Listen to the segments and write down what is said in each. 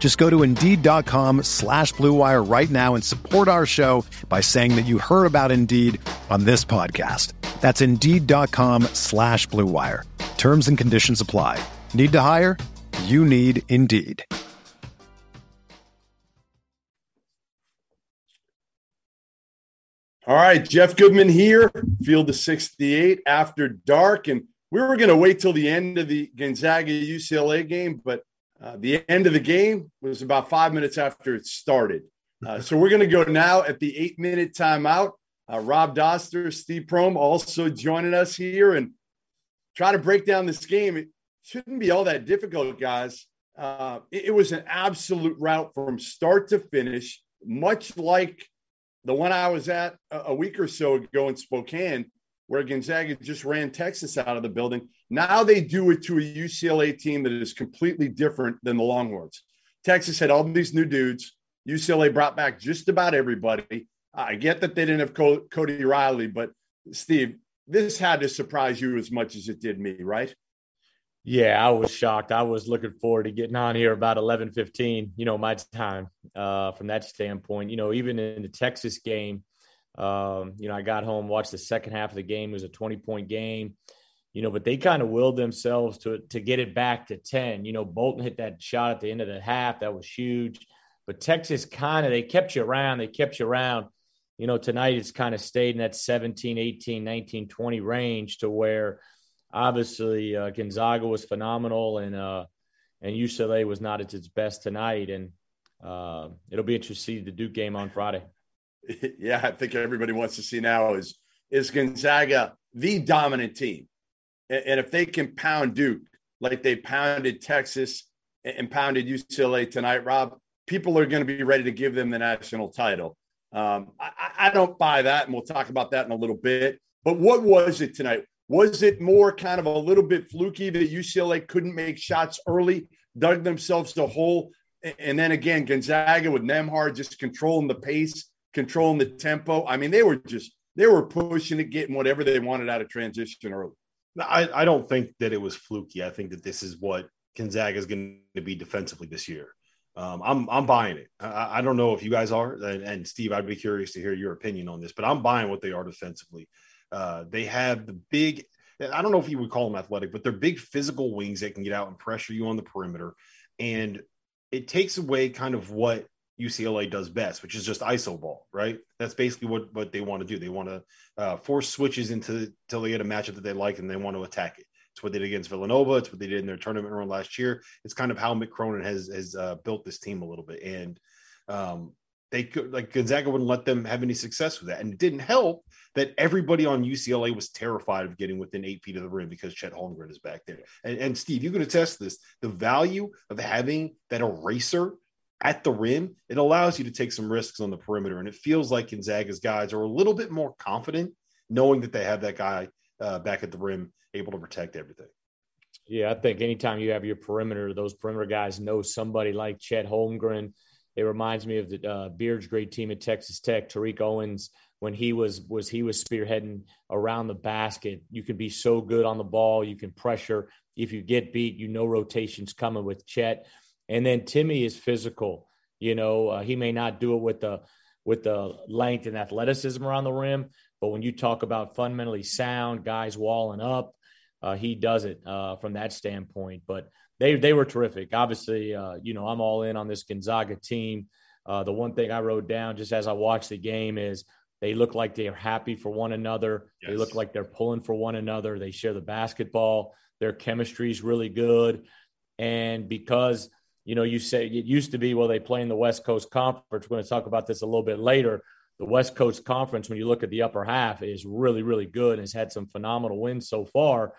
Just go to Indeed.com/Blue Wire right now and support our show by saying that you heard about Indeed on this podcast. That's Indeed.com/Blue Wire. Terms and conditions apply. Need to hire? You need Indeed. All right, Jeff Goodman here, Field of 68 after dark. And we were going to wait till the end of the Gonzaga-UCLA game, but the end of the game was about 5 minutes after it started. So we're going to go now at the 8-minute timeout. Rob Doster, Steve Prohm also joining us here and try to break down this game. It shouldn't be all that difficult, guys. It was an absolute rout from start to finish, much like the one I was at a week or so ago in Spokane, where Gonzaga just ran Texas out of the building. Now they do it to a UCLA team that is completely different than the Longhorns. Texas had all these new dudes. UCLA brought back just about everybody. I get that they didn't have Cody Riley, but Steve, this had to surprise you as much as it did me, right? Yeah, I was shocked. I was looking forward to getting on here about 11:15, my time from that standpoint. Even in the Texas game, I got home, watched the second half of the game. It was a 20-point game, but they kind of willed themselves to get it back to 10. Bolton hit that shot at the end of the half. That was huge. But Texas they kept you around. Tonight it's kind of stayed in that 17, 18, 19, 20 range to where – obviously, Gonzaga was phenomenal, and UCLA was not at its best tonight. And it'll be interesting to see the Duke game on Friday. Yeah, I think everybody wants to see now is Gonzaga the dominant team, and if they can pound Duke like they pounded Texas and pounded UCLA tonight, Rob, people are going to be ready to give them the national title. I don't buy that, and we'll talk about that in a little bit. But what was it tonight? Was it more kind of a little bit fluky that UCLA couldn't make shots early, dug themselves a hole, and then again, Gonzaga with Nembhard just controlling the pace, controlling the tempo? I mean, they were pushing it, getting whatever they wanted out of transition early. I don't think that it was fluky. I think that this is what Gonzaga is going to be defensively this year. I'm buying it. I don't know if you guys are, and Steve, I'd be curious to hear your opinion on this, but I'm buying what they are defensively. They have the big – I don't know if you would call them athletic, but they're big physical wings that can get out and pressure you on the perimeter. And it takes away kind of what UCLA does best, which is just iso ball, right? That's basically what they want to do. They want to force switches until they get a matchup that they like, and they want to attack it. It's what they did against Villanova. It's what they did in their tournament run last year. It's kind of how Mick Cronin has built this team a little bit. And they could – like Gonzaga wouldn't let them have any success with that. And it didn't help that everybody on UCLA was terrified of getting within 8 feet of the rim because Chet Holmgren is back there. And Steve, you can attest to this, the value of having that eraser at the rim, it allows you to take some risks on the perimeter. And it feels like Gonzaga's guys are a little bit more confident knowing that they have that guy back at the rim, able to protect everything. Yeah, I think anytime you have your perimeter, those perimeter guys know somebody like Chet Holmgren. It reminds me of the Beard's great team at Texas Tech, Tariq Owens, when he was spearheading around the basket. You can be so good on the ball. You can pressure. If you get beat, rotation's coming with Chet. And then Timmy is physical. He may not do it with the length and athleticism around the rim, but when you talk about fundamentally sound guys walling up, he does it from that standpoint. But they were terrific. Obviously, I'm all in on this Gonzaga team. The one thing I wrote down just as I watched the game is They look like they're happy for one another. Yes. They look like they're pulling for one another. They share the basketball. Their chemistry is really good. And because, you know, you say it used to be, well, they play in the West Coast Conference. We're going to talk about this a little bit later. The West Coast Conference, when you look at the upper half, is really, really good and has had some phenomenal wins so far.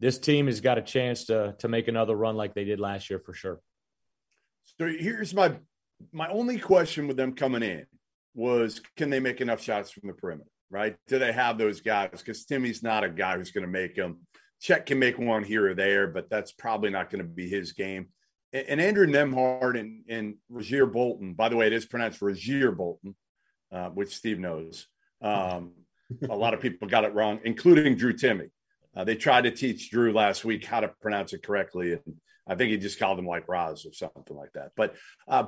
This team has got a chance to make another run like they did last year for sure. So here's my only question with them coming in was, can they make enough shots from the perimeter, right? Do they have those guys? Because Timmy's not a guy who's going to make them. Chet can make one here or there, but that's probably not going to be his game. And Andrew Nembhard and Regier Bolton, by the way, it is pronounced Regier Bolton, which Steve knows. A lot of people got it wrong, including Drew Timmy. They tried to teach Drew last week how to pronounce it correctly, and I think he just called him like Roz or something like that. But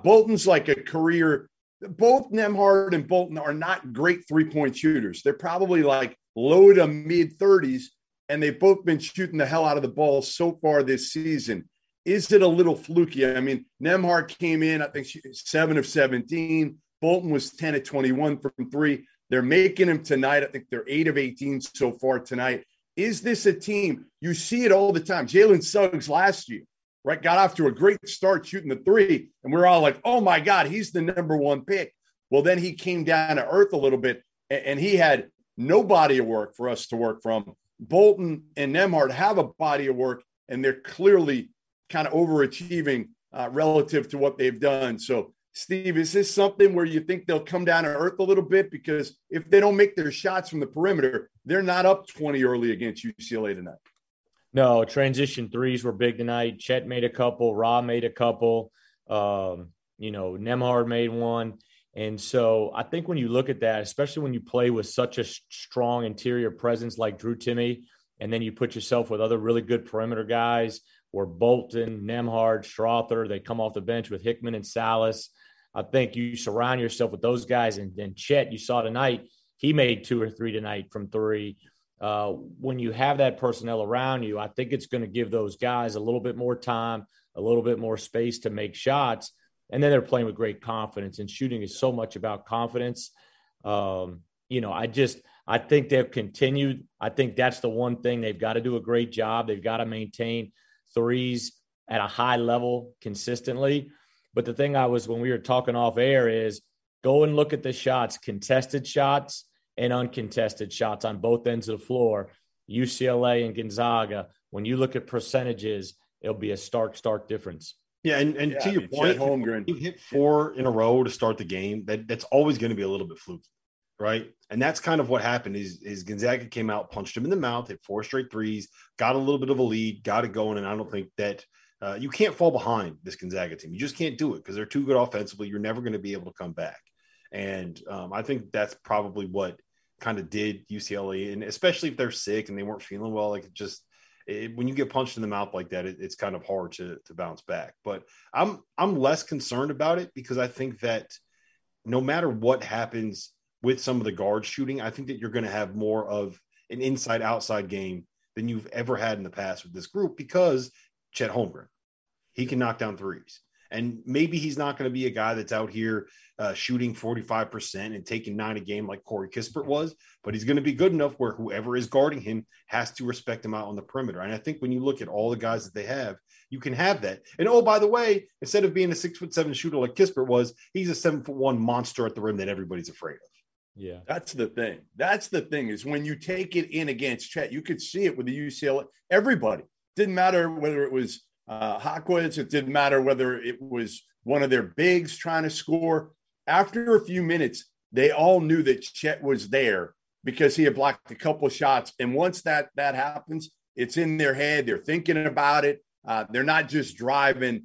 Bolton's like a career – both Nembhard and Bolton are not great three-point shooters. They're probably like low to mid-30s, and they've both been shooting the hell out of the ball so far this season. Is it a little fluky? I mean, Nembhard came in, I think, 7 of 17. Bolton was 10 of 21 from three. They're making him tonight. I think they're 8 of 18 so far tonight. Is this a team? You see it all the time. Jalen Suggs last year, right, got off to a great start shooting the three, and we're all like, oh, my God, he's the number one pick. Well, then he came down to earth a little bit, and he had no body of work for us to work from. Bolton and Nembhard have a body of work, and they're clearly kind of overachieving relative to what they've done. So, Steve, is this something where you think they'll come down to earth a little bit? Because if they don't make their shots from the perimeter, they're not up 20 early against UCLA tonight. No, transition threes were big tonight. Chet made a couple. Ra made a couple. Nembhard made one. And so I think when you look at that, especially when you play with such a strong interior presence like Drew Timmy, and then you put yourself with other really good perimeter guys, or Bolton, Nembhard, Strother, they come off the bench with Hickman and Salas. I think you surround yourself with those guys. And then Chet, you saw tonight, he made 2 or 3 tonight from three. When you have that personnel around you, I think it's going to give those guys a little bit more time, a little bit more space to make shots. And then they're playing with great confidence, and shooting is so much about confidence. I think they've continued. I think that's the one thing they've got to do a great job. They've got to maintain threes at a high level consistently. But the thing when we were talking off air is go and look at the shots, contested shots and uncontested shots on both ends of the floor, UCLA and Gonzaga. When you look at percentages, it'll be a stark difference. Yeah, and to your point, Holmgren, you hit 4 in a row to start the game. That's always going to be a little bit fluky, right? And that's kind of what happened is Gonzaga came out, punched him in the mouth, hit 4 straight threes, got a little bit of a lead, got it going, and I don't think that you can't fall behind this Gonzaga team. You just can't do it because they're too good offensively. You're never going to be able to come back. And I think that's probably what kind of did UCLA, and especially if they're sick and they weren't feeling well, like when you get punched in the mouth like that, it's kind of hard to bounce back. But I'm less concerned about it because I think that no matter what happens with some of the guard shooting, I think that you're going to have more of an inside-outside game than you've ever had in the past with this group because Chet Holmgren, he can knock down threes. And maybe he's not going to be a guy that's out here shooting 45% and taking 9 a game like Corey Kispert was, but he's going to be good enough where whoever is guarding him has to respect him out on the perimeter. And I think when you look at all the guys that they have, you can have that. And, oh, by the way, instead of being a 6'7" shooter like Kispert was, he's a 7'1" monster at the rim that everybody's afraid of. Yeah, that's the thing. That's the thing is when you take it in against Chet, you could see it with the UCLA. Everybody, didn't matter whether it was Hawkins, it didn't matter whether it was one of their bigs trying to score. After a few minutes, they all knew that Chet was there because he had blocked a couple of shots. And once that happens, it's in their head. They're thinking about it. They're not just driving,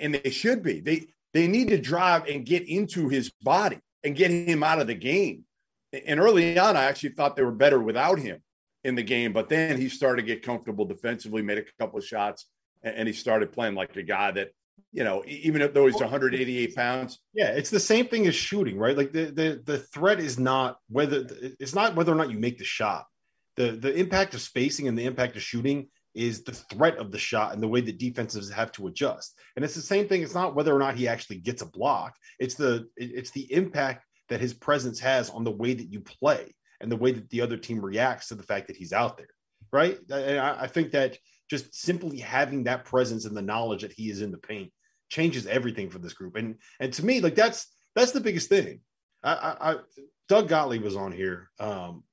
and they should be. They need to drive and get into his body and get him out of the game. And early on, I actually thought they were better without him in the game. But then he started to get comfortable defensively, made a couple of shots. And he started playing like a guy that, you know, even though he's 188 pounds. Yeah, it's the same thing as shooting, right? Like the threat is not whether or not you make the shot. The impact of spacing and the impact of shooting is the threat of the shot and the way that defenses have to adjust. And it's the same thing. It's not whether or not he actually gets a block. It's the impact that his presence has on the way that you play and the way that the other team reacts to the fact that he's out there, right? And I think that just simply having that presence and the knowledge that he is in the paint changes everything for this group. And to me, like, that's the biggest thing. I Doug Gottlieb was on here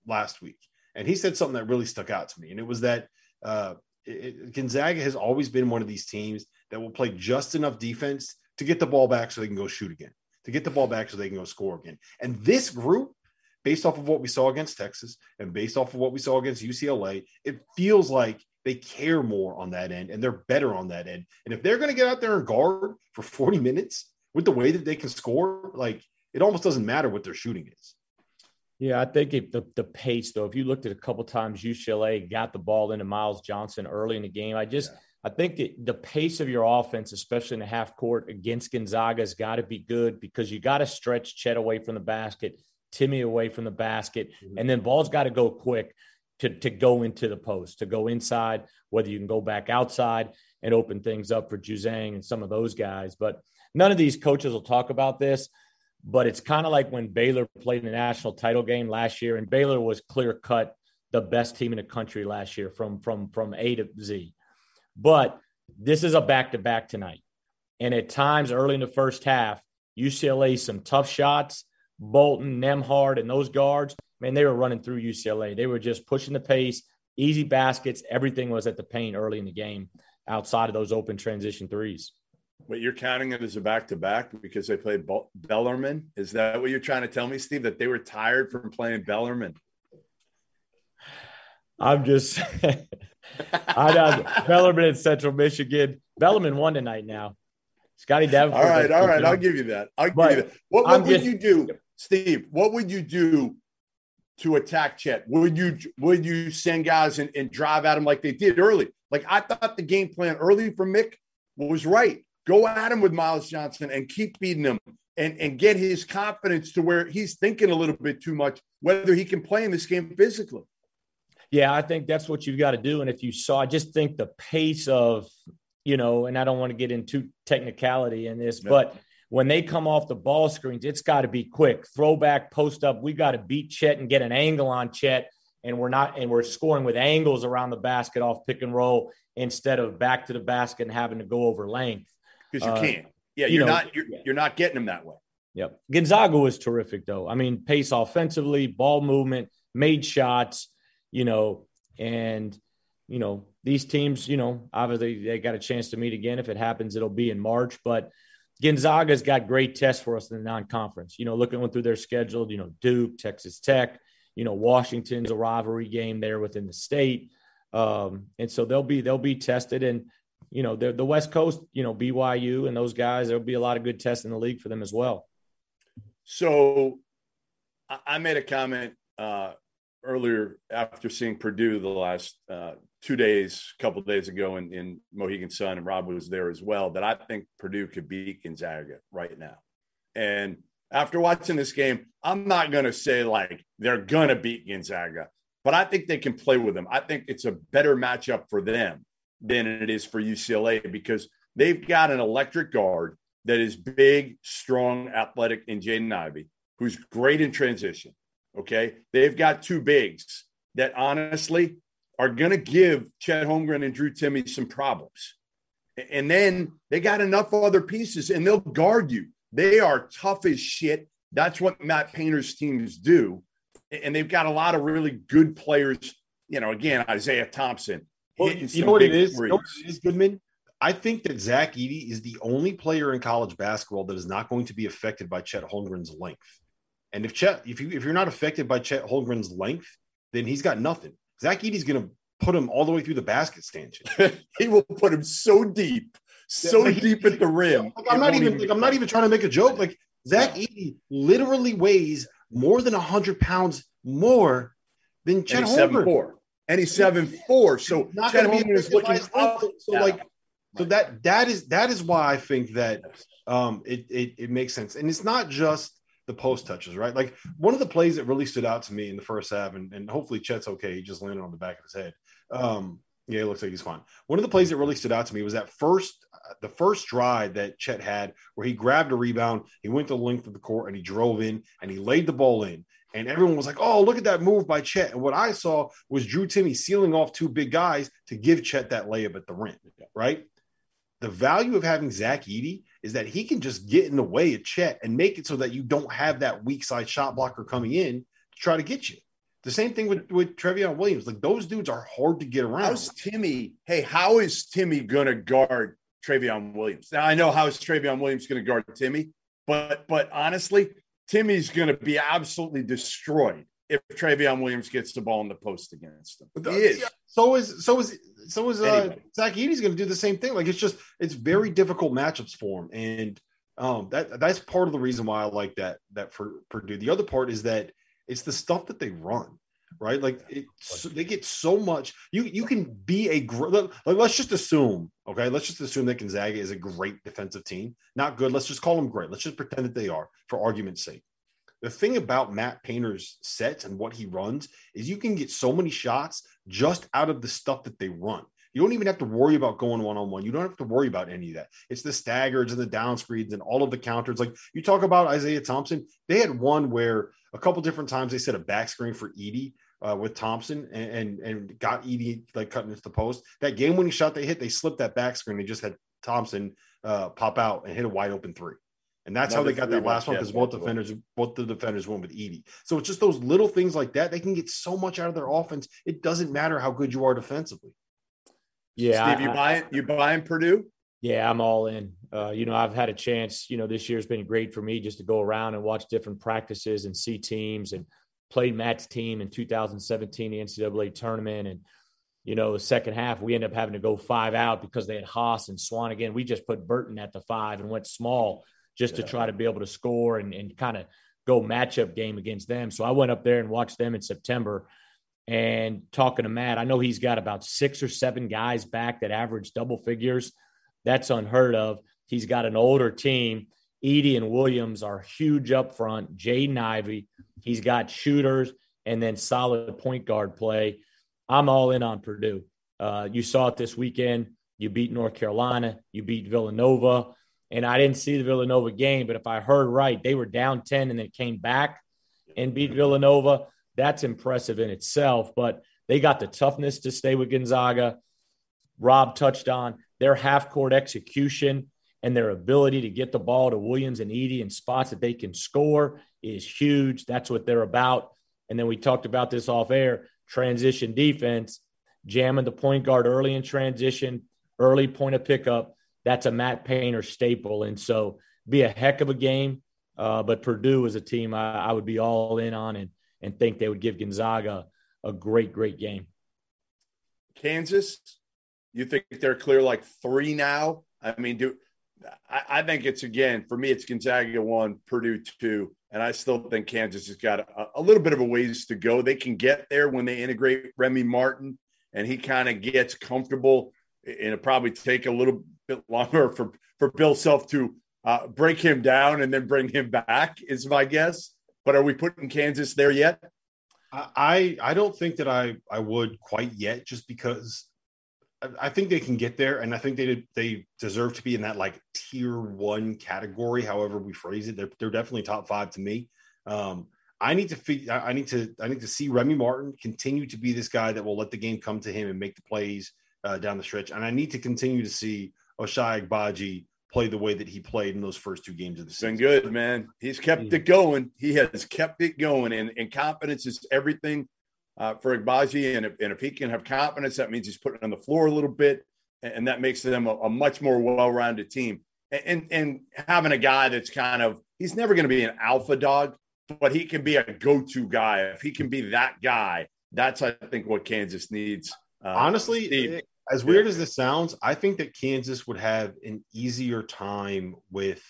last week, and he said something that really stuck out to me. And it was that Gonzaga has always been one of these teams that will play just enough defense to get the ball back so they can go shoot again, to get the ball back so they can go score again. And this group, based off of what we saw against Texas and based off of what we saw against UCLA, it feels like they care more on that end and they're better on that end. And if they're going to get out there and guard for 40 minutes with the way that they can score, like, it almost doesn't matter what their shooting is. Yeah, I think the pace, though, if you looked at a couple times, UCLA got the ball into Myles Johnson early in the game. I think that the pace of your offense, especially in the half court against Gonzaga, has got to be good because you got to stretch Chet away from the basket, Timmy away from the basket, and then ball's got to go quick to go into the post, to go inside, whether you can go back outside and open things up for Juzang and some of those guys. But none of these coaches will talk about this, but it's kind of like when Baylor played in the national title game last year, and Baylor was clear-cut the best team in the country last year from A to Z. But this is a back-to-back tonight. And at times early in the first half, UCLA, some tough shots, Bolton, Nembhard, and those guards, man, they were running through UCLA. They were just pushing the pace, easy baskets. Everything was at the paint early in the game outside of those open transition threes. But you're counting it as a back-to-back because they played Bellarmine? Is that what you're trying to tell me, Steve, that they were tired from playing Bellarmine? I'm just – Bellarmine in Central Michigan. Bellarmine won tonight now. Scotty Davenport. All right. I'll give you that. What would you do, Steve? What would you do to attack Chet? Would you send guys and drive at him like they did early? Like, I thought the game plan early from Mick was right. Go at him with Myles Johnson and keep beating him and get his confidence to where he's thinking a little bit too much, whether he can play in this game physically. Yeah, I think that's what you've got to do. And if you saw, I just think the pace of, you know, and I don't want to get into technicality in this, but when they come off the ball screens, it's got to be quick. Throwback, post up. We got to beat Chet and get an angle on Chet. And we're scoring with angles around the basket off pick and roll instead of back to the basket and having to go over length. Because you can't. Yeah, you're not getting them that way. Yep. Gonzaga was terrific, though. I mean, pace offensively, ball movement, made shots. You know, and, you know, these teams, you know, obviously they got a chance to meet again. If it happens, it'll be in March. But Gonzaga's got great tests for us in the non-conference. You know, looking through their schedule, you know, Duke, Texas Tech, you know, Washington's a rivalry game there within the state. And so they'll be tested. And, you know, the West Coast, you know, BYU and those guys, there'll be a lot of good tests in the league for them as well. So I made a comment earlier after seeing Purdue the last 2 days, a couple of days ago in Mohegan Sun, and Rob was there as well, that I think Purdue could beat Gonzaga right now. And after watching this game, I'm not going to say like they're going to beat Gonzaga, but I think they can play with them. I think it's a better matchup for them than it is for UCLA because they've got an electric guard that is big, strong, athletic in Jaden Ivey, who's great in transition. Okay, they've got two bigs that honestly are going to give Chet Holmgren and Drew Timmy some problems. And then they got enough other pieces and they'll guard you. They are tough as shit. That's what Matt Painter's teams do. And they've got a lot of really good players. You know, again, Isaiah Thompson. Well, you know what it is? You know what it is, Goodman? I think that Zach Edey is the only player in college basketball that is not going to be affected by Chet Holmgren's length. And if you're not affected by Chet Holmgren's length, then he's got nothing. Zach Edey's going to put him all the way through the basket stanchion. He will put him so deep at the rim. Like, I'm not even trying to make a joke. Like, Zach Edey literally weighs more than 100 pounds more than Chet Holmgren, and he's 7'4". So Chet Holmgren is looking up. So that is why I think that it makes sense, and it's not just the post touches, right? Like, one of the plays that really stood out to me in the first half, and hopefully Chet's okay, he just landed on the back of his head, Yeah, it looks like he's fine. One of the plays that really stood out to me was that the first drive that Chet had where he grabbed a rebound, he went the length of the court, and he drove in, and he laid the ball in. And everyone was like, oh, look at that move by Chet. And what I saw was Drew Timmy sealing off two big guys to give Chet that layup at the rim, right? The value of having Zach Edey is that he can just get in the way of Chet and make it so that you don't have that weak side shot blocker coming in to try to get you. The same thing with Trevion Williams. Like, those dudes are hard to get around. How is Timmy going to guard Trevion Williams? Now, I know how is Trevion Williams going to guard Timmy, but honestly, Timmy's going to be absolutely destroyed if Trevion Williams gets the ball in the post against him. He is. So is Zach Edey's going to do the same thing. Like, it's very difficult matchups for him, and that's part of the reason why I like that for Purdue. The other part is that it's the stuff that they run, right? Like, they get so much. You can be a great – let's just assume, okay? Let's just assume that Gonzaga is a great defensive team. Not good. Let's just call them great. Let's just pretend that they are, for argument's sake. The thing about Matt Painter's sets and what he runs is you can get so many shots just out of the stuff that they run. You don't even have to worry about going one-on-one. You don't have to worry about any of that. It's the staggers and the down screens and all of the counters. Like, you talk about Isaiah Thompson. They had one where a couple different times they set a back screen for Edey with Thompson and got Edey like cutting into the post. That game-winning shot they hit, they slipped that back screen. They just had Thompson pop out and hit a wide-open three. And that's how they got that last one, because both the defenders went with Edey. So it's just those little things like that. They can get so much out of their offense. It doesn't matter how good you are defensively. Yeah, Steve, you buying Purdue? Yeah, I'm all in. I've had a chance. This year's been great for me just to go around and watch different practices and see teams, and played Matt's team in 2017, the NCAA tournament, and the second half, we ended up having to go five out because they had Haas and Swan again. We just put Burton at the five and went small just to try to be able to score and kind of go matchup game against them. So I went up there and watched them in September, and talking to Matt, I know he's got about 6 or 7 guys back that average double figures. That's unheard of. He's got an older team. Edey and Williams are huge up front. Jaden Ivey, he's got shooters and then solid point guard play. I'm all in on Purdue. You saw it this weekend. You beat North Carolina. You beat Villanova. And I didn't see the Villanova game, but if I heard right, they were down 10 and then came back and beat Villanova. That's impressive in itself, but they got the toughness to stay with Gonzaga. Rob touched on their half-court execution and their ability to get the ball to Williams and Edey in spots that they can score is huge. That's what they're about. And then we talked about this off air, transition defense, jamming the point guard early in transition, early point of pickup. That's a Matt Painter staple. And so be a heck of a game. But Purdue is a team I would be all in on and think they would give Gonzaga a great, great game. Kansas, you think they're clear like 3 now? I mean, I think it's, again, for me, it's Gonzaga 1, Purdue 2, and I still think Kansas has got a little bit of a ways to go. They can get there when they integrate Remy Martin, and he kind of gets comfortable, and it'll probably take a little bit longer for Bill Self to break him down and then bring him back is my guess. But are we putting Kansas there yet? I don't think that I would quite yet, just because I think they can get there, and I think they deserve to be in that like tier 1 category, however we phrase it. They're definitely top 5 to me. I need to see Remy Martin continue to be this guy that will let the game come to him and make the plays down the stretch, and I need to continue to see Ochai Agbaji play the way that he played in those first 2 games of the season. Been good, man. He's kept it going. He has kept it going, and confidence is everything for Agbaji. And if he can have confidence, that means he's putting on the floor a little bit, and that makes them a much more well-rounded team. And having a guy that's kind of – he's never going to be an alpha dog, but he can be a go-to guy. If he can be that guy, that's, I think, what Kansas needs. Honestly, as weird as this sounds, I think that Kansas would have an easier time with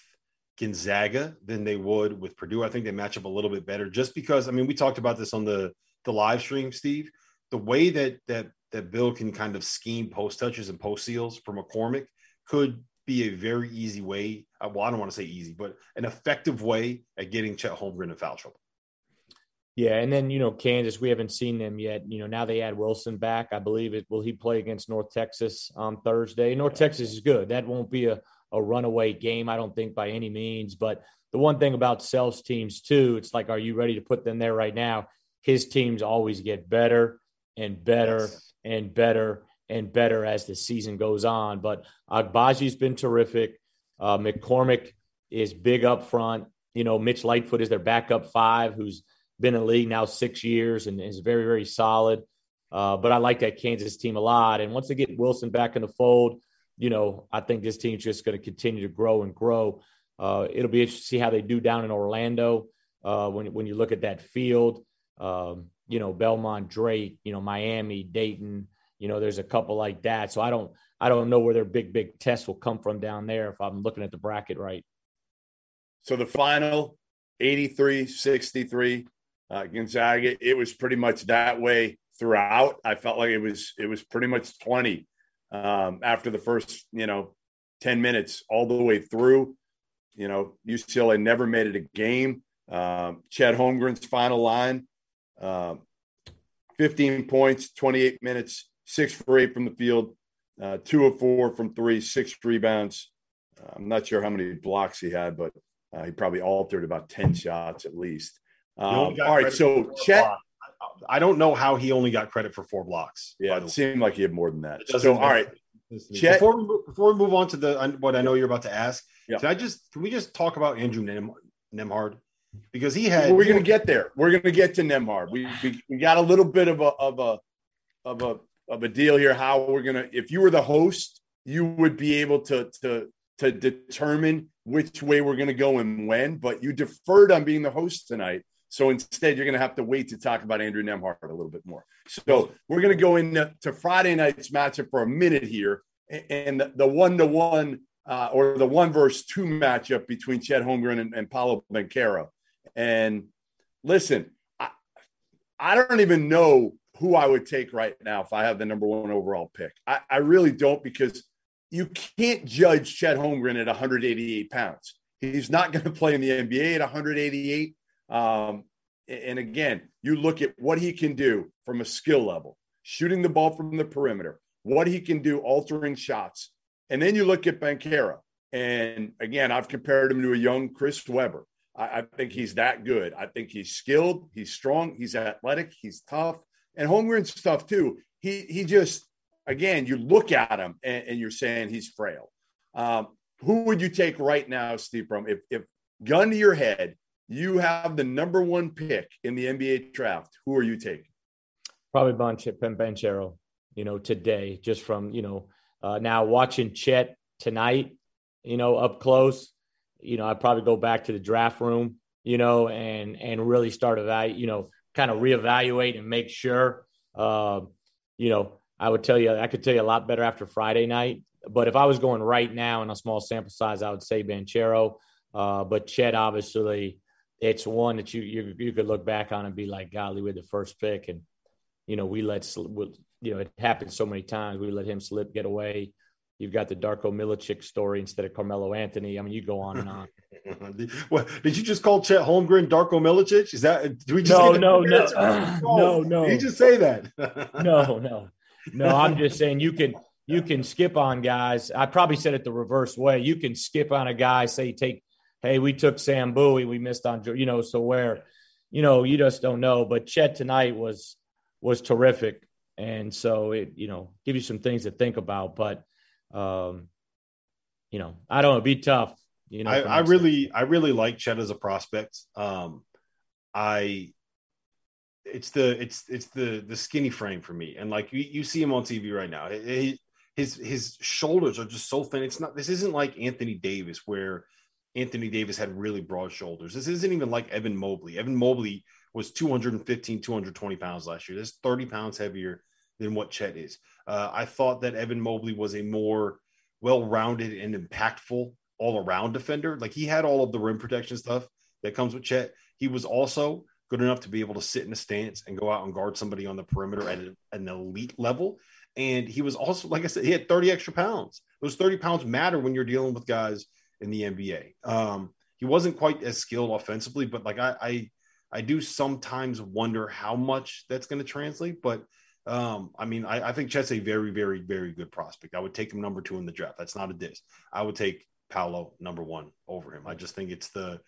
Gonzaga than they would with Purdue. I think they match up a little bit better just because, I mean, we talked about this on the live stream, Steve, the way that Bill can kind of scheme post touches and post seals for McCormick could be a very easy way. Well, I don't want to say easy, but an effective way at getting Chet Holmgren in foul trouble. Yeah, and then, you know, Kansas, we haven't seen them yet. You know, now they add Wilson back. I believe it will he play against North Texas on Thursday. North Texas is good. That won't be a runaway game, I don't think, by any means. But the one thing about Self's teams, too, it's like, are you ready to put them there right now? His teams always get better and better and better and better as the season goes on. But Agbaji's been terrific. McCormick is big up front. You know, Mitch Lightfoot is their backup five, who's been in the league now 6 years and is very, very solid. But I like that Kansas team a lot. And once they get Wilson back in the fold, you know, I think this team's just going to continue to grow and grow. It'll be interesting to see how they do down in Orlando when you look at that field. You know, Belmont, Drake, you know, Miami, Dayton, you know, there's a couple like that. So I don't know where their big test will come from down there if I'm looking at the bracket right. So the final 83-63 Gonzaga, it was pretty much that way throughout. I felt like it was pretty much 20 after the first, you know, 10 minutes all the way through. You know, UCLA never made it a game. Chet Holmgren's final line, 15 points, 28 minutes, 6 for 8 from the field, 2 of 4 from three, 6 rebounds. I'm not sure how many blocks he had, but he probably altered about 10 shots at least. All right, so Chet – I don't know how he only got credit for 4 blocks. Yeah, it seemed like he had more than that. So, all right, Chet – Before we move on to what I know you're about to ask, yeah. Can we just talk about Andrew Nembhard? Because he had – We're going to get there. We're going to get to Nembhard. We got a little bit of a deal here how we're going to – if you were the host, you would be able to determine which way we're going to go and when, but you deferred on being the host tonight. So instead, you're going to have to wait to talk about Andrew Nembhard a little bit more. So we're going to go into Friday night's matchup for a minute here, and the one-to-one or the 1-versus-2 matchup between Chet Holmgren and Paolo Banchero. And listen, I don't even know who I would take right now if I have the number 1 overall pick. I really don't, because you can't judge Chet Holmgren at 188 pounds. He's not going to play in the NBA at 188. And again, you look at what he can do from a skill level, shooting the ball from the perimeter, what he can do altering shots. And then you look at Banchero. And again, I've compared him to a young Chris Webber. I think he's that good. I think he's skilled. He's strong. He's athletic. He's tough. And Holmgren's tough too. He just... Again, you look at him and you're saying he's frail. Who would you take right now, Steve Brum? If gun to your head, you have the number 1 pick in the NBA draft, who are you taking? Probably Banchero, you know, today, just from, you know, now watching Chet tonight, you know, up close, you know, I'd probably go back to the draft room, you know, and really start kind of reevaluate and make sure, you know, I could tell you a lot better after Friday night, but if I was going right now in a small sample size, I would say Banchero. But Chet, obviously, it's one that you could look back on and be like, golly, we had the first pick. And, you know, it happened so many times. We let him slip, get away. You've got the Darko Milicic story instead of Carmelo Anthony. I mean, you go on and on. What, did you just call Chet Holmgren Darko Milicic? Is that – do we just – No. Did you just say that? No, I'm just saying you can skip on guys. I probably said it the reverse way. You can skip on a guy, say, we took Sam Bowie, we missed on, you know, so where, you know, you just don't know. But Chet tonight was terrific. And so it, you know, give you some things to think about. But, you know, I don't know, it'd be tough. You know, I really like Chet as a prospect. It's the skinny frame for me. And like, you see him on TV right now, his shoulders are just so thin. This isn't like Anthony Davis, where Anthony Davis had really broad shoulders. This isn't even like Evan Mobley. Evan Mobley was 215, 220 pounds last year. That's 30 pounds heavier than what Chet is. I thought that Evan Mobley was a more well-rounded and impactful all-around defender. Like, he had all of the rim protection stuff that comes with Chet. He was also good enough to be able to sit in a stance and go out and guard somebody on the perimeter at an elite level. And he was also, like I said, he had 30 extra pounds. Those 30 pounds matter when you're dealing with guys in the NBA. He wasn't quite as skilled offensively, but like I I do sometimes wonder how much that's going to translate. But I mean, I think Chet's a very, very, very good prospect. I would take him number 2 in the draft. That's not a diss. I would take Paolo number 1 over him. I just think it's the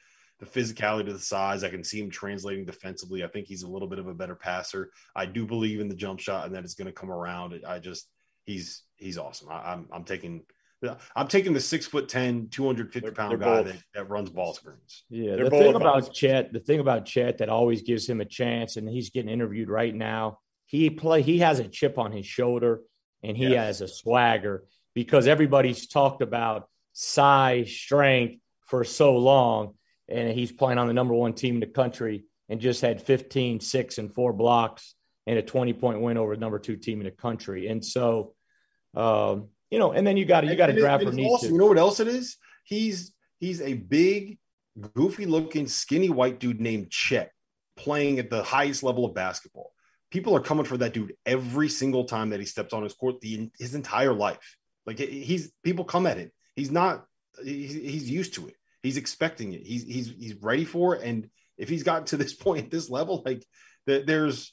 physicality to the size. I can see him translating defensively. I think he's a little bit of a better passer. I do believe in the jump shot and that it's going to come around. I just, he's awesome. I'm taking the 6'10", 250-pound guy that runs ball screens. Yeah, the thing about Chet that always gives him a chance, and he's getting interviewed right now. He has a chip on his shoulder, and he has a swagger, because everybody's talked about size, strength for so long, and he's playing on the number 1 team in the country and just had 15, 6, and 4 blocks and a 20-point win over the number 2 team in the country. And so, you know, and then you got to draft for needs. You know what else it is? He's a big, goofy-looking, skinny white dude named Chet playing at the highest level of basketball. People are coming for that dude every single time that he steps on his court his entire life. Like, people come at him. He's used to it. He's expecting it. He's ready for it. And if he's gotten to this point at this level, like there's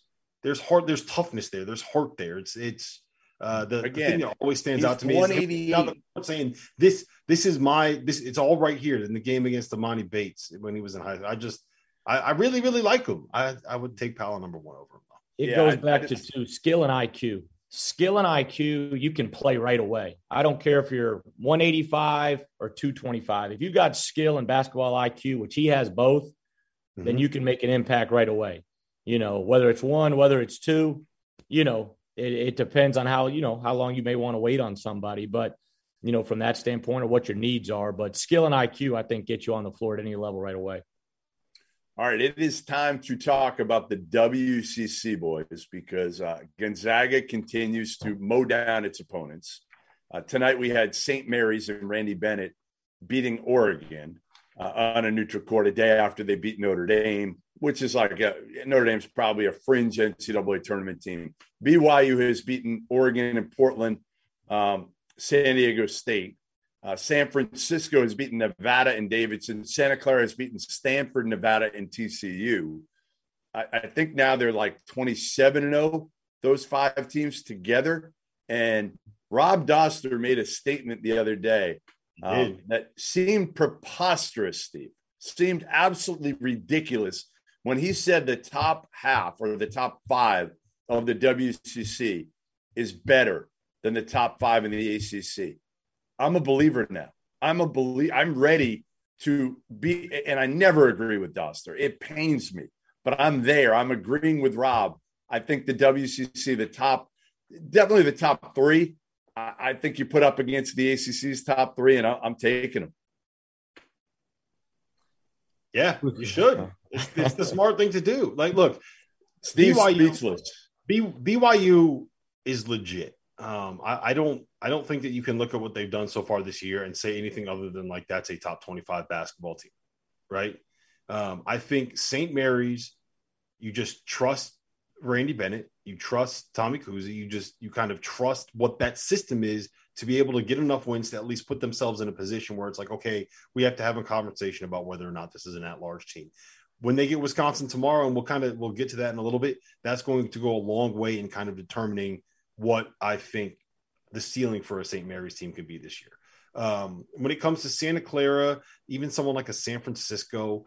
toughness there. There's heart there. The thing that always stands out to me is saying this is it's all right here in the game against Imani Bates when he was in high school. I really, really like him. I would take Powell number 1 over him. It goes back to skill and IQ. Skill and IQ, you can play right away. I don't care if you're 185 or 225. If you got skill and basketball IQ, which he has both, then you can make an impact right away. You know, whether it's 1, whether it's 2, you know, it depends on how long you may want to wait on somebody, but, you know, from that standpoint or what your needs are. But skill and IQ, I think, get you on the floor at any level right away. All right, it is time to talk about the WCC, boys, because Gonzaga continues to mow down its opponents. Tonight we had St. Mary's and Randy Bennett beating Oregon on a neutral court a day after they beat Notre Dame, which is Notre Dame's probably a fringe NCAA tournament team. BYU has beaten Oregon and Portland, San Diego State. San Francisco has beaten Nevada and Davidson. Santa Clara has beaten Stanford, Nevada, and TCU. I think now they're like 27-0, those 5 teams together. And Rob Doster made a statement the other day that seemed preposterous, Steve. Seemed absolutely ridiculous when he said the top half or the top 5 of the WCC is better than the top 5 in the ACC. I'm a believer now. I'm ready to be, and I never agree with Doster. It pains me, but I'm there. I'm agreeing with Rob. I think the WCC, definitely the top 3. I think you put up against the ACC's top 3, and I'm taking them. Yeah, you should. It's the smart thing to do. Like, look, Steve's speechless. BYU is legit. I don't think that you can look at what they've done so far this year and say anything other than like that's a top 25 basketball team, right? I think St. Mary's, you just trust Randy Bennett, you trust Tommy Kuzi, you kind of trust what that system is to be able to get enough wins to at least put themselves in a position where it's like, okay, we have to have a conversation about whether or not this is an at-large team. When they get Wisconsin tomorrow, and we'll get to that in a little bit, that's going to go a long way in kind of determining what I think the ceiling for a St. Mary's team could be this year. When it comes to Santa Clara, even someone like a San Francisco,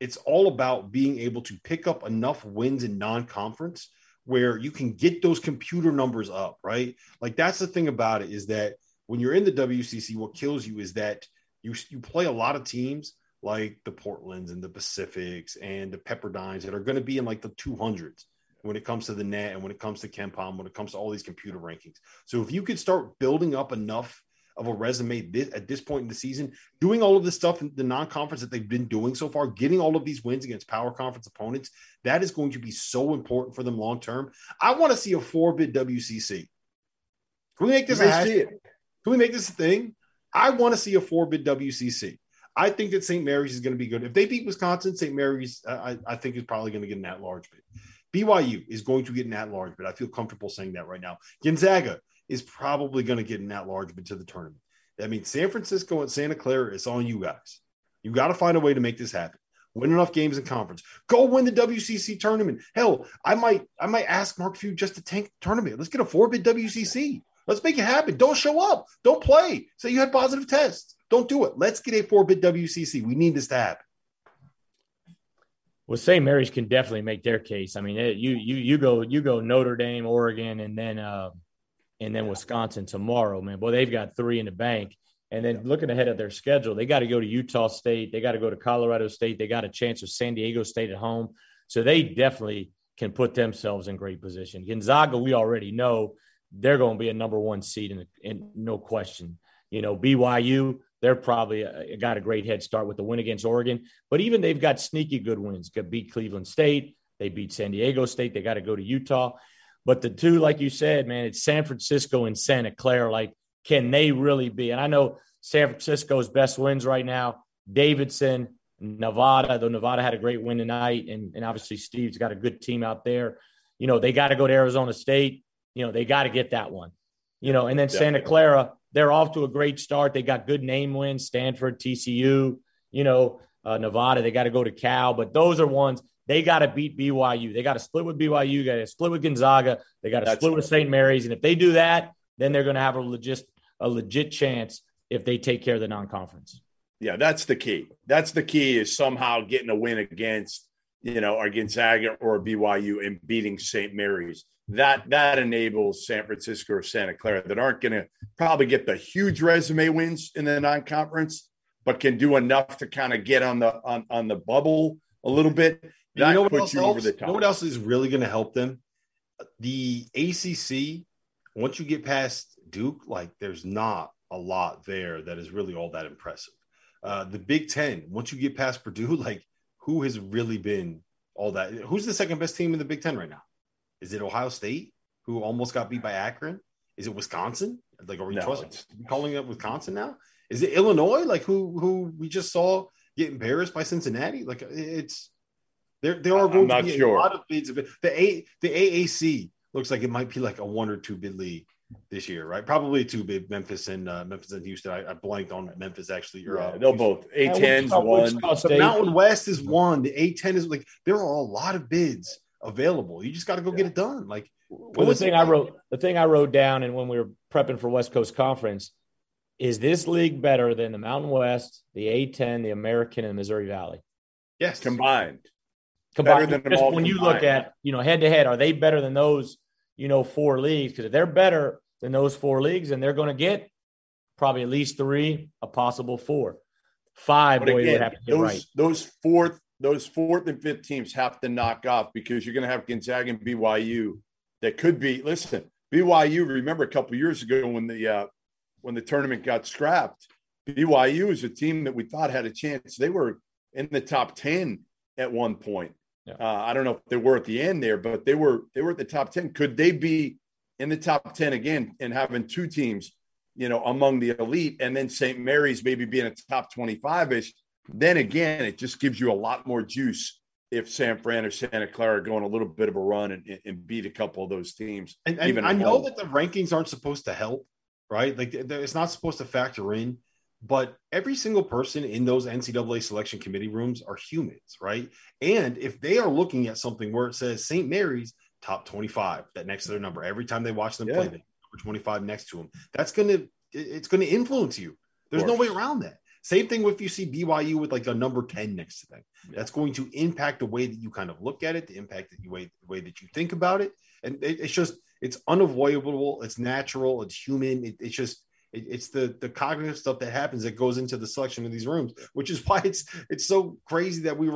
it's all about being able to pick up enough wins in non-conference where you can get those computer numbers up, right? Like, that's the thing about it, is that when you're in the WCC, what kills you is that you play a lot of teams like the Portlands and the Pacifics and the Pepperdines that are going to be in like the 200s. When it comes to the net and when it comes to KenPom, when it comes to all these computer rankings. So if you could start building up enough of a resume at this point in the season, doing all of this stuff in the non-conference that they've been doing so far, getting all of these wins against power conference opponents, that is going to be so important for them long-term. I want to see a 4-bid WCC. Can we make this a hashtag? Can we make this a thing? I want to see a 4-bid WCC. I think that St. Mary's is going to be good. If they beat Wisconsin, St. Mary's, I think, is probably going to get an at-large bid. BYU is going to get an at-large, but I feel comfortable saying that right now. Gonzaga is probably going to get an at-large bid to the tournament. That means San Francisco and Santa Clara, it's on you guys. You got to find a way to make this happen. Win enough games in conference. Go win the WCC tournament. Hell, I might ask Mark Few just to tank the tournament. Let's get a 4-bid WCC. Let's make it happen. Don't show up. Don't play. Say you had positive tests. Don't do it. Let's get a 4-bid WCC. We need this to happen. Well, St. Mary's can definitely make their case. I mean, you go Notre Dame, Oregon, and then Wisconsin tomorrow, man. Boy, they've got 3 in the bank. And then looking ahead at their schedule, they got to go to Utah State. They got to go to Colorado State. They got a chance with San Diego State at home. So they definitely can put themselves in great position. Gonzaga, we already know they're going to be a number 1 seed, in no question. You know, BYU, they're probably got a great head start with the win against Oregon. But even they've got sneaky good wins. Could beat Cleveland State. They beat San Diego State. They got to go to Utah. But the two, like you said, man, it's San Francisco and Santa Clara. Like, can they really be? And I know San Francisco's best wins right now, Davidson, Nevada, though Nevada had a great win tonight, and obviously Steve's got a good team out there. You know, they got to go to Arizona State. You know, they got to get that one. You know, and then Santa Clara, they're off to a great start. They got good name wins, Stanford, TCU, you know, Nevada. They got to go to Cal. But those are ones they got to beat BYU. They got to split with BYU. Got to split with Gonzaga. They got to split with St. Mary's. And if they do that, then they're going to have a legit chance if they take care of the non-conference. Yeah, that's the key. That's the key, is somehow getting a win against, you know, our Gonzaga or BYU and beating St. Mary's. That enables San Francisco or Santa Clara, that aren't going to probably get the huge resume wins in the non-conference, but can do enough to kind of get on the bubble a little bit. That, you know, puts you over the top. You know what else is really going to help them? The ACC. Once you get past Duke, like, there's not a lot there that is really all that impressive. The Big Ten, once you get past Purdue, like, who has really been all that? Who's the second best team in the Big Ten right now? Is it Ohio State, who almost got beat by Akron? Is it Wisconsin? Like, are we calling it Wisconsin now? Is it Illinois, like, who we just saw get embarrassed by Cincinnati? Like, it's there are going to be a lot of bids. The AAC looks like it might be like a 1 or 2 bid league this year, right? Probably 2 bid. Memphis and Houston. I blanked on Memphis actually. They'll both. A10's one. The Mountain West is one. The A10 is, like, there are a lot of bids available. You just got to go get it done. Like, well, the thing I wrote down, and when we were prepping for West Coast Conference, is this league better than the Mountain West, the A10, the American, and the Missouri Valley? Yes, combined. Better than them all when combined. You look at, you know, head to head, are they better than those, you know, 4 leagues? Because if they're better than those 4 leagues, then they're going to get probably at least 3, a possible 4, 5. Boy, again, would have to get right. Those fourth and fifth teams have to knock off, because you're going to have Gonzaga and BYU that could be. Listen, BYU. Remember a couple of years ago when the tournament got scrapped, BYU is a team that we thought had a chance. They were in the top 10 at one point. I don't know if they were at the end there, but they were at the top 10. Could they be in the top 10 again and having 2 teams, you know, among the elite, and then St. Mary's maybe being a top 25-ish? Then again, it just gives you a lot more juice if San Fran or Santa Clara are going a little bit of a run and beat a couple of those teams. And even I know that the rankings aren't supposed to help, right? Like, it's not supposed to factor in. But every single person in those NCAA selection committee rooms are humans, right? And if they are looking at something where it says St. Mary's top 25, that next to their number, every time they watch them play, they number 25 next to them, it's going to influence you. There's no way around that. Same thing if you see BYU with like a number 10 next to them. Yeah. That's going to impact the way that you kind of look at it, the impact that the way that you think about it. And it's just, it's unavoidable. It's natural. It's human. It's the cognitive stuff that happens that goes into the selection of these rooms, which is why it's so crazy that we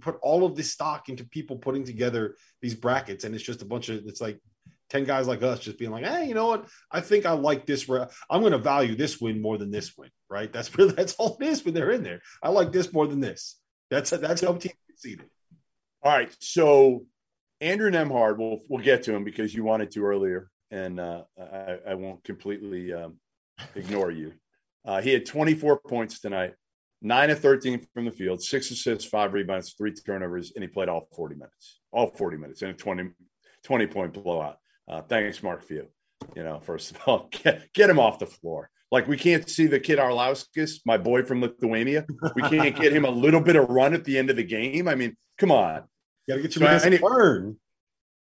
put all of this stock into people putting together these brackets. And it's just a bunch of, it's like 10 guys like us just being like, hey, you know what? I think I like this. I'm going to value this win more than this win, right? That's all it is when they're in there. I like this more than this. That's how teams succeeded. All right. So Andrew Nembhard, we'll get to him because you wanted to earlier. And I won't completely ignore you. He had 24 points tonight, 9 of 13 from the field, 6 assists, 5 rebounds, 3 turnovers, and he played all 40 minutes. And a 20-point blowout. Thanks, Mark Few. You know, first of all, get him off the floor. Like, we can't see the kid Arlauskas, my boy from Lithuania. We can't get him a little bit of run at the end of the game. I mean, come on. Got to get your man to burn.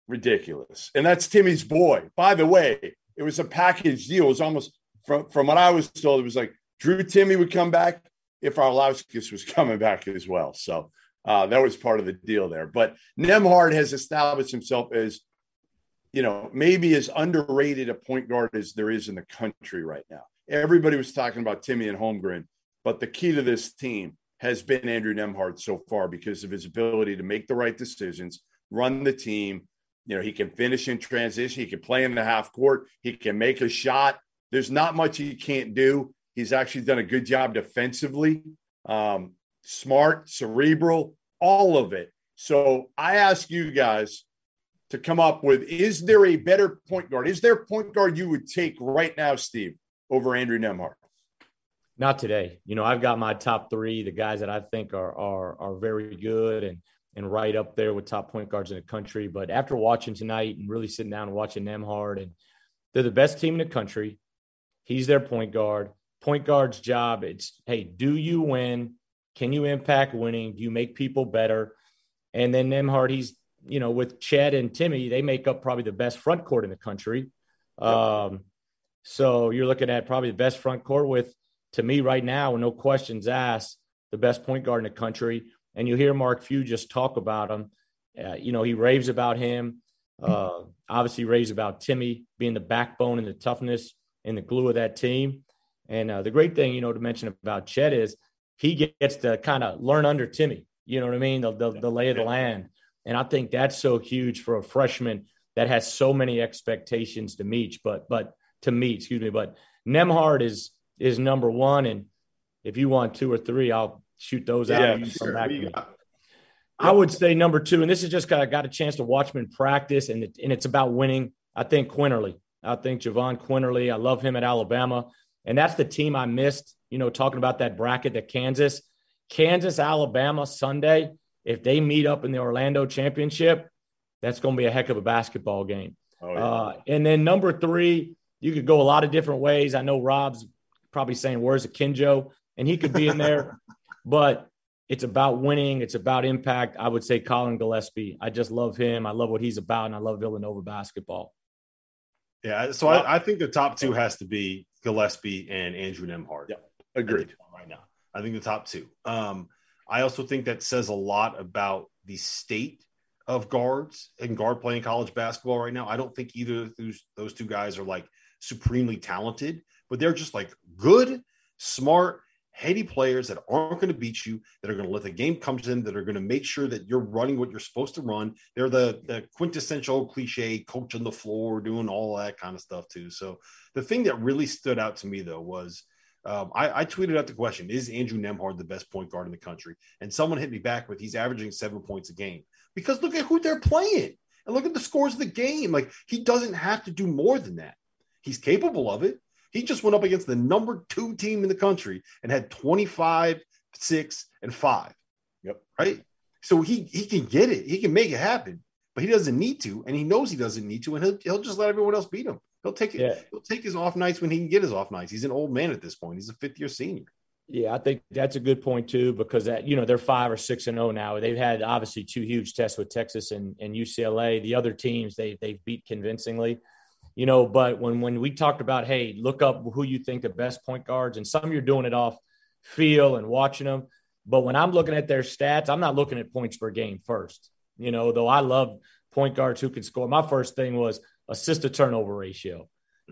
Ridiculous. And that's Timmy's boy. By the way, it was a package deal. It was almost, from what I was told, it was like Drew Timmy would come back if Arlauskas was coming back as well. So that was part of the deal there. But Nembhard has established himself as, you know, maybe as underrated a point guard as there is in the country right now. Everybody was talking about Timmy and Holmgren, but the key to this team has been Andrew Nembhard so far because of his ability to make the right decisions, run the team. You know, he can finish in transition. He can play in the half court. He can make a shot. There's not much he can't do. He's actually done a good job defensively, smart, cerebral, all of it. So I ask you guys to come up with, is there a better point guard? Is there a point guard you would take right now, Steve, over Andrew Nembhard? Not today. You know, I've got my top three, the guys that I think are very good and right up there with top point guards in the country. But after watching tonight and really sitting down and watching Nembhard, and they're the best team in the country. He's their point guard. Point guard's job, it's, hey, do you win? Can you impact winning? Do you make people better? And then Nembhard, he's, you know, with Chet and Timmy, they make up probably the best front court in the country. So you're looking at probably the best front court with, to me right now, no questions asked, the best point guard in the country. And you hear Mark Few just talk about him. You know, he raves about him. Obviously raves about Timmy being the backbone and the toughness and the glue of that team. And the great thing, you know, to mention about Chet is he gets to kind of learn under Timmy. You know what I mean? The lay of the land. And I think that's so huge for a freshman that has so many expectations to meet, but Nembhard is number one. And if you want two or three, I'll shoot those out. And you come back to me. I would say number two, and this is just kind of got a chance to watch him in practice, and it's about winning. I think Quinterly. I think Javon Quinterly. I love him at Alabama. And that's the team I missed, you know, talking about that bracket, that Kansas, Alabama Sunday. If they meet up in the Orlando Championship, that's going to be a heck of a basketball game. Oh, yeah. And then number three, you could go a lot of different ways. I know Rob's probably saying, where's Akinjo? And he could be in there. But it's about winning. It's about impact. I would say Colin Gillespie. I just love him. I love what he's about, and I love Villanova basketball. Yeah, so I think the top two has to be Gillespie and Andrew Nembhard. Yeah, agreed. Right now, I think the top two. I also think that says a lot about the state of guards and guard play in college basketball right now. I don't think either of those two guys are like supremely talented, but they're just like good, smart, heady players that aren't going to beat you, that are going to let the game come to them, that are going to make sure that you're running what you're supposed to run. They're the quintessential cliche coach on the floor, doing all that kind of stuff too. So the thing that really stood out to me though was I tweeted out the question, is Andrew Nembhard the best point guard in the country? And someone hit me back with, he's averaging 7 points a game. Because look at who they're playing and look at the scores of the game. Like, he doesn't have to do more than that. He's capable of it. He just went up against the number 2 team in the country and had 25, 6, and 5. Yep. Right? So he can get it. He can make it happen, but he doesn't need to, and he knows he doesn't need to, and he'll just let everyone else beat him. He'll take it. Yeah. He'll take his off nights when he can get his off nights. He's an old man at this point. He's a fifth-year senior. Yeah, I think that's a good point too, because that, you know, they're 5 or 6-0 now. They've had obviously 2 huge tests with Texas and UCLA. The other teams they've beat convincingly, you know. But when we talked about, hey, look up who you think the best point guards, and some you're doing it off feel and watching them. But when I'm looking at their stats, I'm not looking at points per game first, you know. Though I love point guards who can score. My first thing was assist to turnover ratio.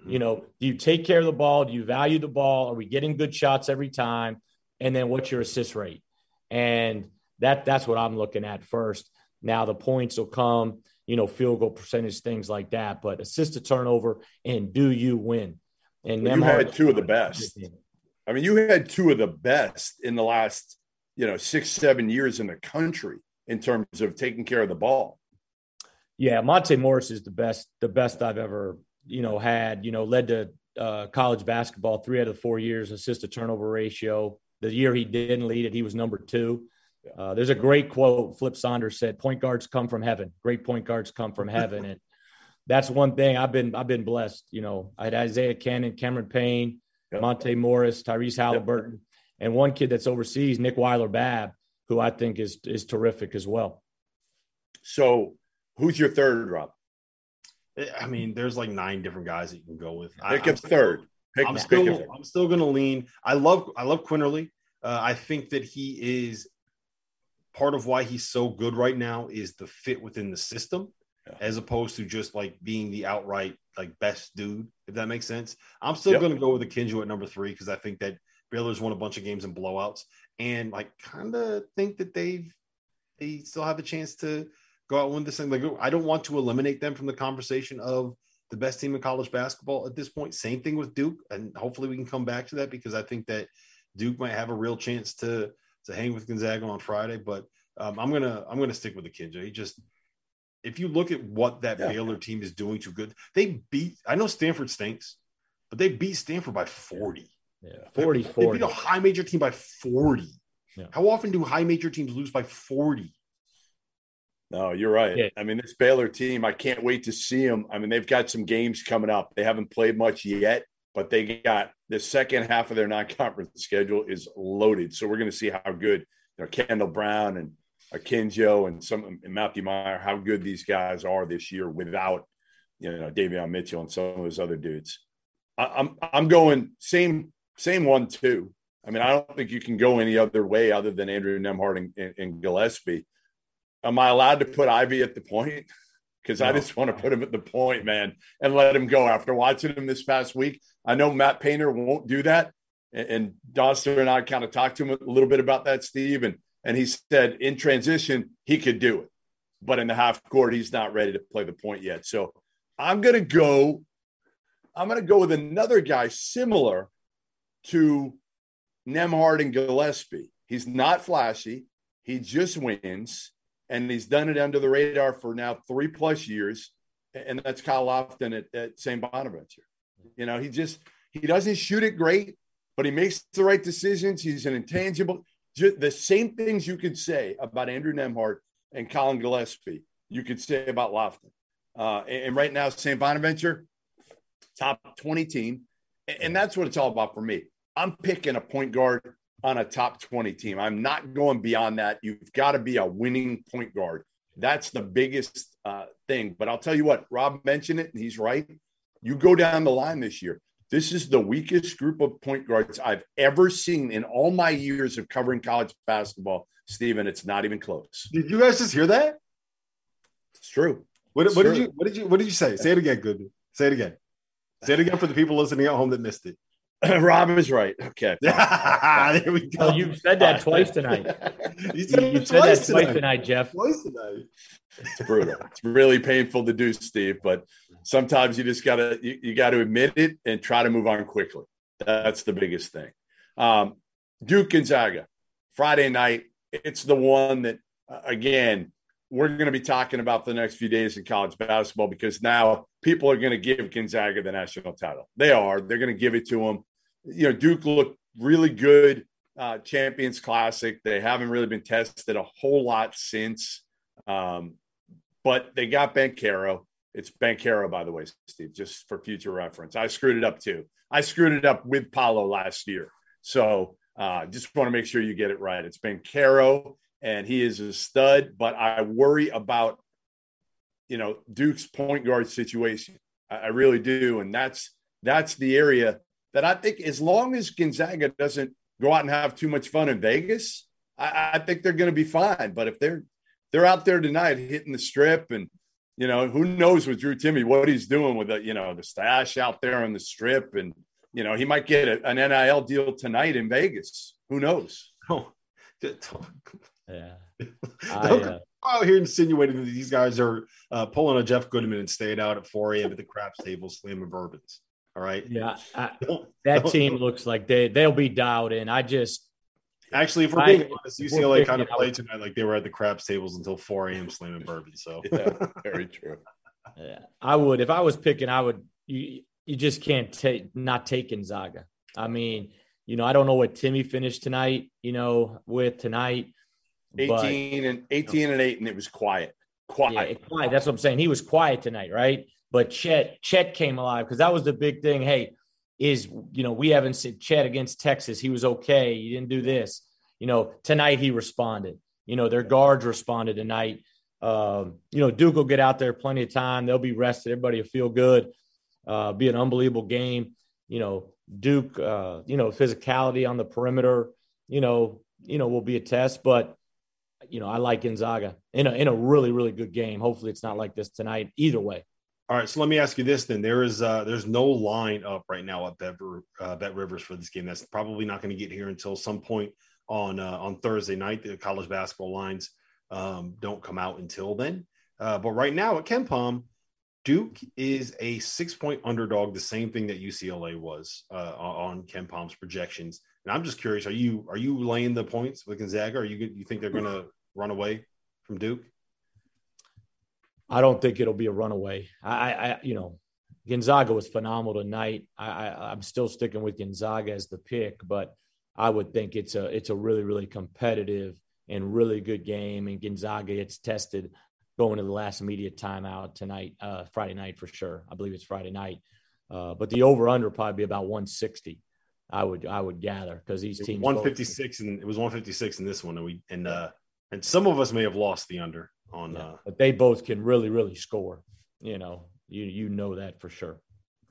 You know, do you take care of the ball? Do you value the ball? Are we getting good shots every time? And then what's your assist rate? And that's what I'm looking at first. Now the points will come, you know, field goal percentage, things like that, but assist to turnover, and do you win? And well, you had two of the best. I mean, you had two of the best in the last, you know, 6-7 years in the country in terms of taking care of the ball. Yeah, Monte Morris is the best I've ever, you know, had, you know, led to college basketball 3 out of 4 years, assist to turnover ratio. The year he didn't lead it, he was number 2. There's a great quote Flip Saunders said, point guards come from heaven. Great point guards come from heaven. And that's one thing I've been blessed. You know, I had Isaiah Cannon, Cameron Payne, Monte Morris, Tyrese Halliburton, and one kid that's overseas, Nick Weiler-Babb, who I think is terrific as well. So who's your third, Rob? I mean, there's like 9 different guys that you can go with. I'm still going to lean. I love Quinterly. I think that he is part of why he's so good right now is the fit within the system, as opposed to just like being the outright like best dude, if that makes sense. I'm still going to go with Akinjo at number 3 because I think that Baylor's won a bunch of games in blowouts, and like kind of think that they still have a chance to go out and win this thing. Like, I don't want to eliminate them from the conversation of the best team in college basketball at this point. Same thing with Duke, and hopefully we can come back to that because I think that Duke might have a real chance to hang with Gonzaga on Friday. But I'm gonna stick with Akinjo. He just, if you look at what that Baylor team is doing to good, they beat. I know Stanford stinks, but they beat Stanford by 40. Yeah, 40. They beat a high major team by 40. Yeah. How often do high major teams lose by 40? No, you're right. Yeah. I mean, this Baylor team, I can't wait to see them. I mean, they've got some games coming up. They haven't played much yet, but they got the second half of their non-conference schedule is loaded. So we're going to see how good Kendall Brown and Akinjo and Matthew Meyer, how good these guys are this year without, Davion Mitchell and some of those other dudes. I'm going same 1-2. I mean, I don't think you can go any other way other than Andrew Nembhard and Gillespie. Am I allowed to put Ivy at the point? Because I just want to put him at the point, man, and let him go. After watching him this past week, I know Matt Painter won't do that. And Doster and I kind of talked to him a little bit about that, Steve. And he said in transition, he could do it. But in the half court, he's not ready to play the point yet. So I'm going to go with another guy similar to Nembhard and Gillespie. He's not flashy. He just wins. And he's done it under the radar for now 3+ years. And that's Kyle Lofton at St. Bonaventure. He doesn't shoot it great, but he makes the right decisions. He's an intangible. Just the same things you could say about Andrew Nembhard and Colin Gillespie, you could say about Lofton. And right now, St. Bonaventure, top 20 team. And that's what it's all about for me. I'm picking a point guard on a top 20 team. I'm not going beyond that. You've got to be a winning point guard. That's the biggest thing. But I'll tell you what, Rob mentioned it, and he's right. You go down the line this year. This is the weakest group of point guards I've ever seen in all my years of covering college basketball, Steven. It's not even close. Did you guys just hear that? It's true. What did you say? Say it again, Goodman. Say it again. Say it again for the people listening at home that missed it. Rob is right. Okay. There we go. Well, you've said that twice tonight. you said that twice tonight, Jeff. Twice tonight. It's brutal. It's really painful to do, Steve, but sometimes you just gotta you gotta admit it and try to move on quickly. That's the biggest thing. Duke Gonzaga, Friday night. It's the one that again we're going to be talking about the next few days in college basketball, because now people are going to give Gonzaga the national title. They are. They're going to give it to them. Duke looked really good, Champions Classic. They haven't really been tested a whole lot since, but they got Banchero. It's Banchero, by the way, Steve, just for future reference. I screwed it up too. I screwed it up with Paolo last year. So just want to make sure you get it right. It's Banchero. And he is a stud, but I worry about, Duke's point guard situation. I really do. And that's the area that I think, as long as Gonzaga doesn't go out and have too much fun in Vegas, I think they're going to be fine. But if they're out there tonight hitting the strip and, who knows with Drew Timmy, what he's doing with the stash out there on the strip. And, he might get an NIL deal tonight in Vegas. Who knows? Oh. Yeah, I'm out here insinuating that these guys are pulling a Jeff Goodman and staying out at 4 a.m. at the craps table slamming bourbons. All right. Yeah, that team looks like they'll be dialed in. I just actually, if we're being honest, UCLA kind of played tonight like they were at the craps tables until 4 a.m. slamming bourbons. So yeah, very true. Yeah, I would if I was picking, I would. You just can't not take Gonzaga. I mean, I don't know what Timmy finished tonight. With tonight. 18 and 8, and it was quiet. Yeah, quiet. That's what I'm saying. He was quiet tonight, right? But Chet came alive because that was the big thing. Hey, is, you know, we haven't said Chet against Texas, he was okay, he didn't do this. You know, tonight he responded. You know, their guards responded tonight. You know, Duke will get out there plenty of time. They'll be rested. Everybody will feel good. Be an unbelievable game. You know, Duke, you know, physicality on the perimeter, you know, will be a test. But, you know, I like Gonzaga in a really, really good game. Hopefully it's not like this tonight either way. All right, so let me ask you this then. There's no line up right now at BetRivers for this game. That's probably not going to get here until some point on Thursday night. The college basketball lines don't come out until then. But right now at KenPom, Duke is a 6-point underdog, the same thing that UCLA was on KenPom's projections. And I'm just curious, are you laying the points with Gonzaga? You think they're going to run away from Duke? I don't think it'll be a runaway. I Gonzaga was phenomenal tonight. I'm still sticking with Gonzaga as the pick, but I would think it's a really, really competitive and really good game. And Gonzaga gets tested going to the last media timeout tonight, Friday night for sure. I believe it's Friday night, but the over/under probably be about 160. I would gather because these teams 156 both, and it was 156 in this one, and some of us may have lost the under. But they both can really, really score. You know, you know that for sure.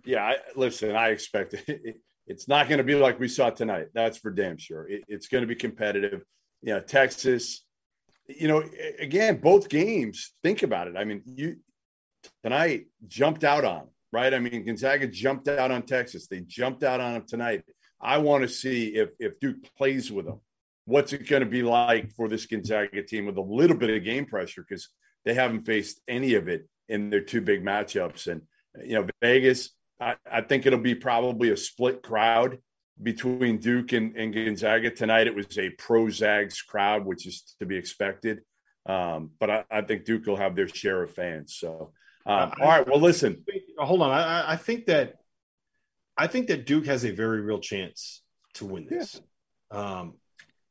Yeah, I expect it. It's not going to be like we saw tonight. That's for damn sure. It's going to be competitive. Yeah, Texas. You know, again, both games. Think about it. I mean, you tonight jumped out on right. I mean, Gonzaga jumped out on Texas. They jumped out on them tonight. I want to see if Duke plays with them. What's it going to be like for this Gonzaga team with a little bit of game pressure because they haven't faced any of it in their two big matchups. And, you know, Vegas, I think it'll be probably a split crowd between Duke and Gonzaga. Tonight it was a pro-Zags crowd, which is to be expected. But I think Duke will have their share of fans. So, all right, well, listen. Hold on. I think that Duke has a very real chance to win this. Yeah.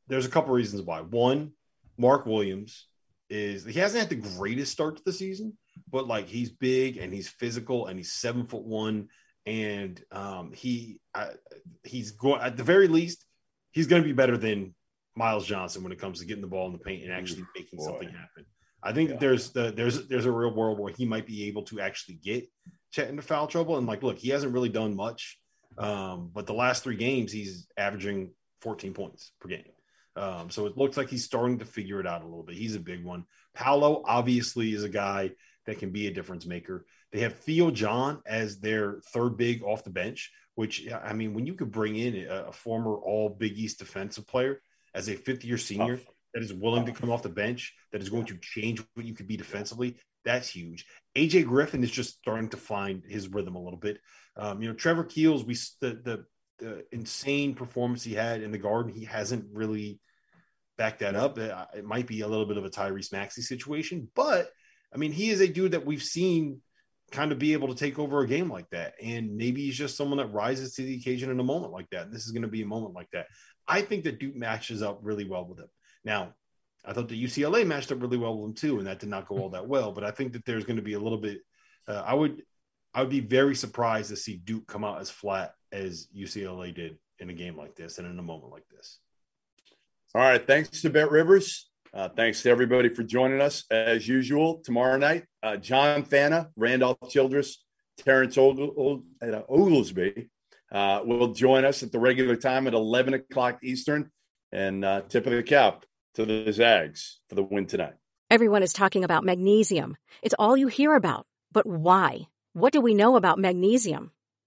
There's a couple reasons why. One, Mark Williams he hasn't had the greatest start to the season, but like he's big and he's physical and he's 7'1", and he's going at the very least he's going to be better than Myles Johnson when it comes to getting the ball in the paint and actually making something happen. I think that there's a real world where he might be able to actually get Chet into foul trouble. And like, look, he hasn't really done much, but the last three games he's averaging 14 points per game. So it looks like he's starting to figure it out a little bit. He's a big one. Paolo obviously is a guy that can be a difference maker. They have Theo John as their third big off the bench, which, I mean, when you could bring in a former all Big East defensive player as a fifth-year senior that is willing to come off the bench, that is going to change what you could be defensively, that's huge. A.J. Griffin is just starting to find his rhythm a little bit. You know, Trevor Keels, the insane performance he had in the Garden, he hasn't really backed that up. It might be a little bit of a Tyrese Maxey situation, but I mean, he is a dude that we've seen kind of be able to take over a game like that. And maybe he's just someone that rises to the occasion in a moment like that. And this is going to be a moment like that. I think that Duke matches up really well with him. Now, I thought the UCLA matched up really well with him too, and that did not go all that well, but I think that there's going to be a little bit, I would be very surprised to see Duke come out as flat as UCLA did in a game like this and in a moment like this. All right. Thanks to BetRivers. Thanks to everybody for joining us. As usual, tomorrow night, John Fana, Randolph Childress, Terrence Oglesby will join us at the regular time at 11 o'clock Eastern. And tip of the cap to the Zags for the win tonight. Everyone is talking about magnesium. It's all you hear about. But why? What do we know about magnesium?